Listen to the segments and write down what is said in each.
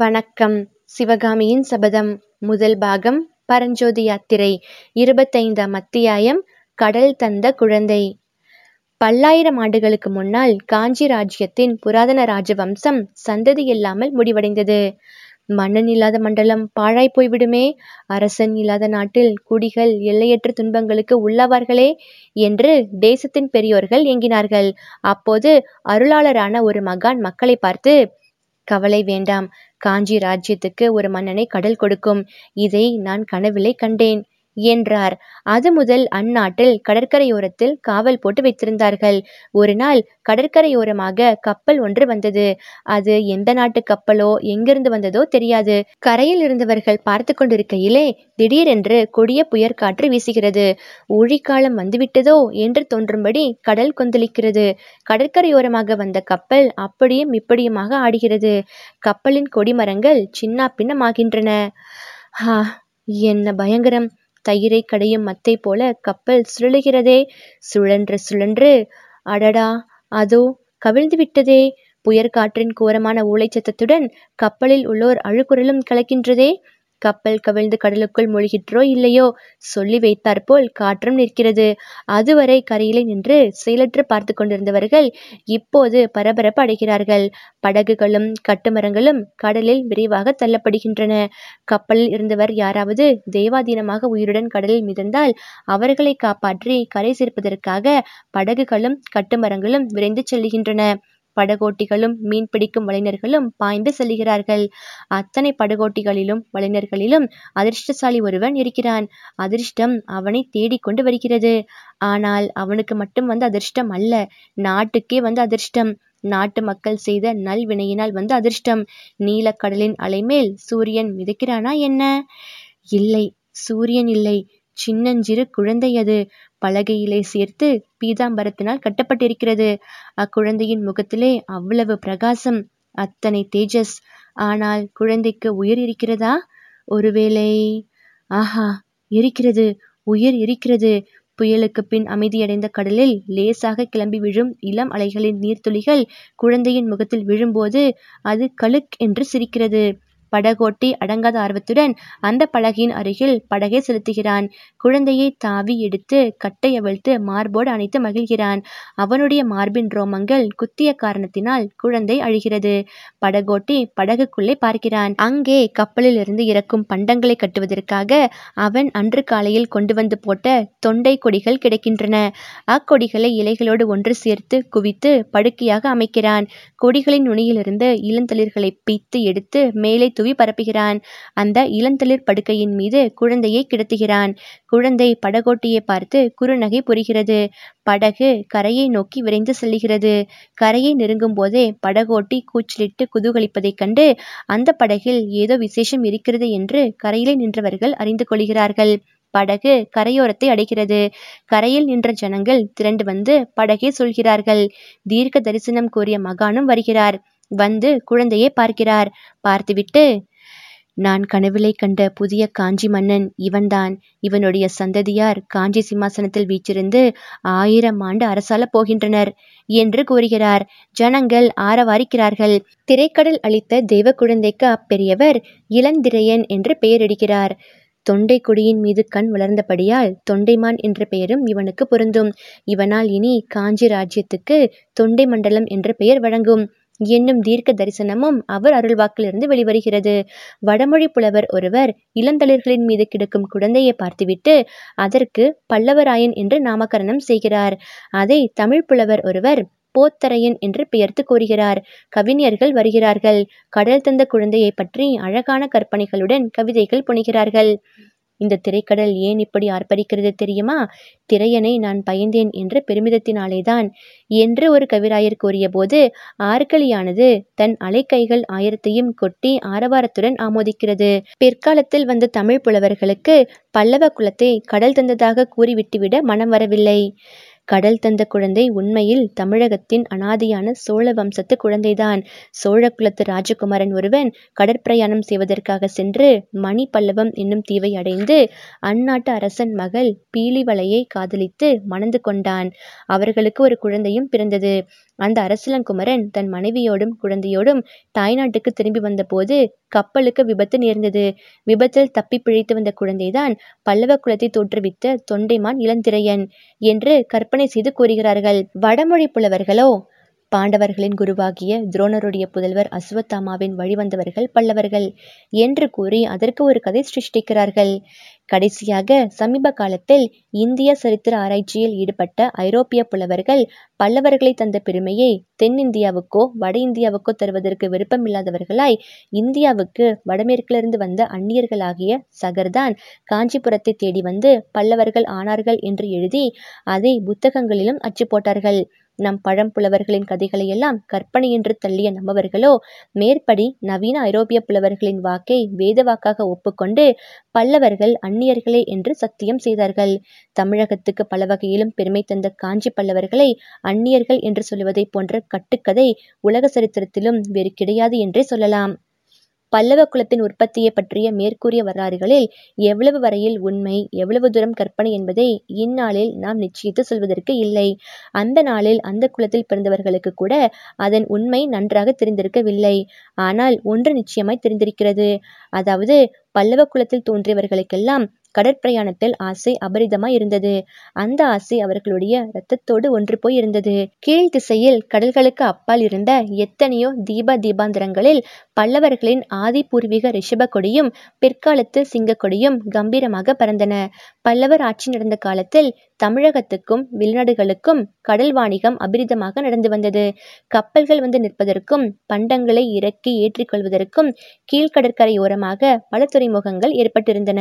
வணக்கம். சிவகாமியின் சபதம் முதல் பாகம், பரஞ்சோதி யாத்திரை, 25ஆம் அத்தியாயம், கடல் தந்த குழந்தை. 1000 ஆண்டுகளுக்கு முன்னால் காஞ்சி ராஜ்யத்தின் புராதன ராஜவம்சம் சந்ததி இல்லாமல் முடிவடைந்தது. மன்னன் இல்லாத மண்டலம் பாழாய் போய்விடுமே, அரசன் இல்லாத நாட்டில் குடிகள் எல்லையற்ற துன்பங்களுக்கு உள்ளாவார்களே என்று தேசத்தின் பெரியோர்கள் ஏங்கினார்கள். அப்போது அருளாளரான ஒரு மகான் மக்களை பார்த்து, கவலை வேண்டாம், காஞ்சி ராஜ்யத்துக்கு ஒரு மன்னனை கடல் கொடுக்கும், இதை நான் கனவிலே கண்டேன் என்றார். அது முதல் அந்நாட்டில் கடற்கரையோரத்தில் காவல் போட்டு வைத்திருந்தார்கள். ஒரு நாள் கடற்கரையோரமாக கப்பல் ஒன்று வந்தது. அது எந்த நாட்டு கப்பலோ எங்கிருந்து வந்ததோ தெரியாது. கரையில் இருந்தவர்கள் பார்த்து கொண்டிருக்கையிலே திடீரென்று கொடிய புயற்காற்று வீசுகிறது. ஊழிக்காலம் வந்துவிட்டதோ என்று தோன்றும்படி கடல் கொந்தளிக்கிறது. கடற்கரையோரமாக வந்த கப்பல் அப்படியும் இப்படியுமாக ஆடுகிறது. கப்பலின் கொடிமரங்கள் சின்ன பின்னமாகின்றன. என்ன பயங்கரம்! தயிரை கடையும் மத்தை போல கப்பல் சுழலுகிறதே. சுழன்று சுழன்று, அடடா, அதோ கவிழ்ந்து விட்டதே! புயற்காற்றின் கோரமான ஊளைச்சத்தத்துடன் கப்பலில் உள்ளோர் அழுக்குரலும் கலக்கின்றதே. கப்பல் கவிழ்ந்து கடலுக்குள் மூழ்கிற்றோ இல்லையோ, சொல்லி வைத்தாற்போல் காற்றும் நிற்கிறது. அதுவரை கரையிலே நின்று செயலற்று பார்த்து கொண்டிருந்தவர்கள் இப்போது பரபரப்பு அடைகிறார்கள். படகுகளும் கட்டுமரங்களும் கடலில் விரைவாக தள்ளப்படுகின்றன. கப்பலில் இருந்தவர் யாராவது தெய்வாதீனமாக உயிருடன் கடலில் மிதந்தால் அவர்களை காப்பாற்றி கரை சேர்ப்பதற்காக படகுகளும் கட்டுமரங்களும் விரைந்து செல்கின்றன. படகோட்டிகளும் மீன் பிடிக்கும் வலைஞர்களும் பாய்ந்து செல்கிறார்கள். அத்தனை படகோட்டிகளிலும் வலைஞர்களிலும் அதிர்ஷ்டசாலி ஒருவன் இருக்கிறான். அதிர்ஷ்டம் அவனை தேடிக்கொண்டு வருகிறது. ஆனால் அவனுக்கு மட்டும் வந்த அதிர்ஷ்டம் அல்ல, நாட்டுக்கே வந்த அதிர்ஷ்டம். நாட்டு மக்கள் செய்த நல்வினையினால் வந்த அதிர்ஷ்டம். நீலக்கடலின் அலைமேல் சூரியன் மிதக்கிறானா என்ன? இல்லை, சூரியன் இல்லை, சின்னஞ்சிறு குழந்தை. அது பலகையிலே சேர்த்து பீதாம்பரத்தினால் கட்டப்பட்டிருக்கிறது. அக்குழந்தையின் முகத்திலே அவ்வளவு பிரகாசம், அத்தனை தேஜஸ். ஆனால் குழந்தைக்கு உயிர் இருக்கிறதா? ஒருவேளை, ஆஹா, இருக்கிறது, உயிர் இருக்கிறது. புயலுக்கு பின் அமைதியடைந்த கடலில் லேசாக கிளம்பி விழும் இளம் அலைகளின் நீர்த்துளிகள் குழந்தையின் முகத்தில் விழும்போது அது கழுக் என்று சிரிக்கிறது. படகோட்டி அடங்காத ஆர்வத்துடன் அந்த பலகையின் அருகில் படகை செலுத்துகிறான். குழந்தையை தாவி எடுத்து கட்டை அவிழ்த்து மார்போடு அணைத்து மகிழ்கிறான். அவனுடைய மார்பின் ரோமங்கள் குத்திய காரணத்தினால் குழந்தை அழுகிறது. படகோட்டி படகுக்குள்ளே பார்க்கிறான். அங்கே கப்பலில் இருந்து இறக்கும் பண்டங்களை கட்டுவதற்காக அவன் அன்று காலையில் கொண்டு வந்து போட்ட தொண்டை கொடிகள் கிடைக்கின்றன. அக்கொடிகளை இலைகளோடு ஒன்று சேர்த்து குவித்து படுக்கையாக அமைக்கிறான். கொடிகளின் நுனியிலிருந்து இளந்தளிர்களை பீத்து எடுத்து மேலே தூவி பரப்புகிறான். அந்த இளந்தளிர் படுக்கையின் மீது குழந்தையை கிடத்துகிறான். குழந்தை படகோட்டியை பார்த்து குறுநகை புரிகிறது. படகு கரையை நோக்கி விரைந்து செல்கிறது. கரையை நெருங்கும் போதே படகோட்டி கூச்சலிட்டு குதூகலிப்பதைக் கண்டு அந்த படகில் ஏதோ விசேஷம் இருக்கிறது என்று கரையிலே நின்றவர்கள் அறிந்து கொள்கிறார்கள். படகு கரையோரத்தை அடைகிறது. கரையில் நின்ற ஜனங்கள் திரண்டு வந்து படகை சொல்கிறார்கள். தீர்க்க தரிசனம் கோரிய மகானும் வருகிறார். வந்து குழந்தையை பார்க்கிறார். பார்த்துவிட்டு, நான் கனவிலை கண்ட புதிய காஞ்சி மன்னன் இவன்தான். இவனுடைய சந்ததியார் காஞ்சி சிம்மாசனத்தில் வீற்றிருந்து 1000 ஆண்டு அரசால போகின்றனர் என்று கூறுகிறார். ஜனங்கள் ஆரவாரிக்கிறார்கள். திரைக்கடல் அளித்த தெய்வ குழந்தைக்கு அப்பெரியவர் இளந்திரையன் என்று பெயரிடுகிறார். தொண்டை கொடியின் மீது கண் வளர்ந்தபடியால் தொண்டைமான் என்ற பெயரும் இவனுக்கு பொருந்தும். இவனால் இனி காஞ்சி ராஜ்யத்துக்கு தொண்டை மண்டலம் என்ற பெயர் வழங்கும் என்னும் தீர்க்க தரிசனமும் அவர் அருள்வாக்கிலிருந்து வெளிவருகிறது. வடமொழி புலவர் ஒருவர் இளந்தளிர்களின் மீது கிடக்கும் குழந்தையை பார்த்துவிட்டு அதற்கு பல்லவராயன் என்று நாமகரணம் செய்கிறார். அதை தமிழ் புலவர் ஒருவர் போத்தரையன் என்று பெயர்த்து கூறுகிறார். கவிஞர்கள் வருகிறார்கள். கடல் தந்த குழந்தையை பற்றி அழகான கற்பனைகளுடன் கவிதைகள் புனைகிறார்கள். இந்த திரைக்கடல் ஏன் இப்படி ஆர்ப்பரிக்கிறது தெரியுமா? திரையனை நான் பயந்தேன் என்ற பெருமிதத்தினாலேதான் என்று ஒரு கவிராயர் கூறிய போது ஆற்களியானது தன் அலைக்கைகள் 1000ஐயும் கொட்டி ஆரவாரத்துடன் ஆமோதிக்கிறது. பிற்காலத்தில் வந்த தமிழ் புலவர்களுக்கு பல்லவ குலத்தை கடல் தந்ததாக கூறிவிட்டுவிட மனம் வரவில்லை. கடல் தந்த குழந்தை உண்மையில் தமிழகத்தின் அனாதியான சோழ வம்சத்து குழந்தைதான். சோழ குலத்து ராஜகுமாரன் ஒருவன் கடற்பிரயாணம் செய்வதற்காக சென்று மணிபல்லவம் என்னும் தீவை அடைந்து அந்நாட்டு அரசன் மகள் பீலிவலையை காதலித்து மணந்து கொண்டான். அவர்களுக்கு ஒரு குழந்தையும் பிறந்தது. அந்த அரசலங்குமரன் தன் மனைவியோடும் குழந்தையோடும் தாய்நாட்டுக்கு திரும்பி வந்த போது கப்பலுக்கு விபத்து நேர்ந்தது. விபத்தில் தப்பி பிழைத்து வந்த குழந்தைதான் பல்லவ குலத்தை தோற்றுவித்த தொண்டைமான் இளந்திரையன் என்று கற்பனை செய்து கூறுகிறார்கள். வடமொழி புலவர்களோ பாண்டவர்களின் குருவாகிய துரோணருடைய புதல்வர் அசுவதாமாவின் வழிவந்தவர்கள் பல்லவர்கள் என்று கூறி அதற்கு ஒரு கதை சிருஷ்டிக்கிறார்கள். கடைசியாக சமீப காலத்தில் இந்திய சரித்திர ஆராய்ச்சியில் ஈடுபட்ட ஐரோப்பிய புலவர்கள் பல்லவர்களை தந்த பெருமையை தென்னிந்தியாவுக்கோ வட இந்தியாவுக்கோ தருவதற்கு விருப்பமில்லாதவர்களாய் இந்தியாவுக்கு வடமேற்கிலிருந்து வந்த அந்நியர்களாகிய சகர்தான் காஞ்சிபுரத்தை தேடி வந்து பல்லவர்கள் ஆனார்கள் என்று எழுதி அதை புத்தகங்களிலும் அச்சு போட்டார்கள். நம் பழம்புலவர்களின் கதைகளை எல்லாம் கற்பனை என்று தள்ளிய நம்மவர்களோ மேற்படி நவீன ஐரோப்பிய புலவர்களின் வாக்கை வேத வாக்காக ஒப்புக்கொண்டு பல்லவர்கள் அந்நியர்களே என்று சத்தியம் செய்தார்கள். தமிழகத்துக்கு பல வகையிலும் பெருமை தந்த காஞ்சி பல்லவர்களை அந்நியர்கள் என்று சொல்லுவதை போன்ற கட்டுக்கதை உலக சரித்திரத்திலும் வேறு கிடையாது என்றே சொல்லலாம். பல்லவ குலத்தின் உற்பத்தியை பற்றிய மேற்கூறிய வரலாறுகளில் எவ்வளவு வரையில் உண்மை, எவ்வளவு தூரம் கற்பனை என்பதை இந்நாளில் நாம் நிச்சயித்து சொல்வதற்கு இல்லை. அந்த நாளில் அந்த குலத்தில் பிறந்தவர்களுக்கு கூட அதன் உண்மை நன்றாக தெரிந்திருக்கவில்லை. ஆனால் ஒன்று நிச்சயமாய் தெரிந்திருக்கிறது. அதாவது பல்லவ குலத்தில் தோன்றியவர்களுக்கெல்லாம் கடற்பிரயாணத்தில் ஆசை அபரிதமாய் இருந்தது. அந்த ஆசை அவர்களுடைய இரத்தத்தோடு ஒன்று போய் இருந்தது. கீழ் திசையில் கடல்களுக்கு அப்பால் இருந்த எத்தனையோ தீபாந்தரங்களில் பல்லவர்களின் ஆதி பூர்வீக ரிஷப கொடியும் பிற்காலத்து சிங்க கொடியும் கம்பீரமாக பறந்தன. பல்லவர் ஆட்சி நடந்த காலத்தில் தமிழகத்துக்கும் வெளிநாடுகளுக்கும் கடல் வாணிகம் அபரிதமாக நடந்து வந்தது. கப்பல்கள் வந்து நிற்பதற்கும் பண்டங்களை இறக்கி ஏற்றிக்கொள்வதற்கும் கீழ்கடற்கரையோரமாக பல துறைமுகங்கள் ஏற்பட்டிருந்தன.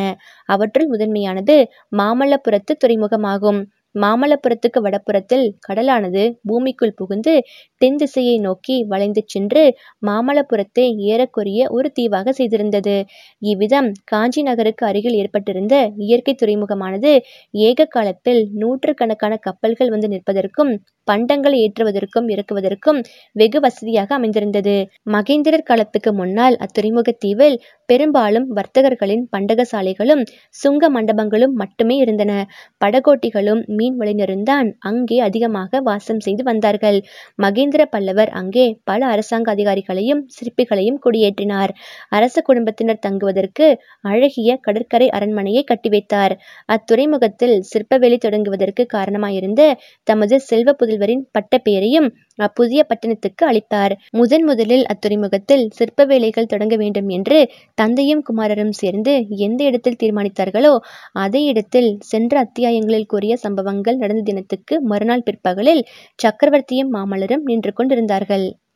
அவற்றுள் முதன்மையானது மாமல்லபுரத்து துறைமுகமாகும். மாமல்லபுரத்துக்கு வடபுறத்தில் கடலானது பூமிக்குள் புகுந்து தென் திசையை நோக்கி வளைந்து சென்று மாமல்லபுரத்தை ஏறக்குறைய ஒரு தீவாக செய்திருந்தது. இவ்விதம் காஞ்சி நகருக்கு அருகில் ஏற்பட்டிருந்த இயற்கை துறைமுகமானது ஏக காலத்தில் நூற்றுக்கணக்கான கப்பல்கள் வந்து நிற்பதற்கும் பண்டங்களை ஏற்றுவதற்கும் இறக்குவதற்கும் வெகு வசதியாக அமைந்திருந்தது. மகேந்திரர் காலத்துக்கு முன்னால் அத்துறைமுகத்தீவில் பெரும்பாலும் வர்த்தகர்களின் பண்டகசாலைகளும் சுங்க மண்டபங்களும் மட்டுமே இருந்தன. படகோட்டிகளும் மீன் வலைஞருந்தான் அங்கே அதிகமாக வாசம் செய்து வந்தார்கள். மகேந்திர பல்லவர் அங்கே பல அரசாங்க அதிகாரிகளையும் சிற்பிகளையும் குடியேற்றினார். அரச குடும்பத்தினர் தங்குவதற்கு அழகிய கடற்கரை அரண்மனையை கட்டி வைத்தார். அத்துறைமுகத்தில் சிற்பவேலை தொடங்குவதற்கு காரணமாயிருந்த தமது செல்வ புதல்வரின் பட்ட பெயரையும் அப்புதிய பட்டணத்துக்கு அளித்தார். முதன் முதலில் அத்துறைமுகத்தில் சிற்ப வேலைகள் தொடங்க வேண்டும் என்று தந்தையும் குமாரரும் சேர்ந்து எந்த இடத்தில் தீர்மானித்தார்களோ அதே இடத்தில் சென்ற அத்தியாயங்களில் கூறிய சம்பவங்கள் நடந்த தினத்துக்கு மறுநாள் பிற்பகலில் சக்கரவர்த்தியும் மாமல்லரும் நின்று கொண்டிருந்தார்கள்.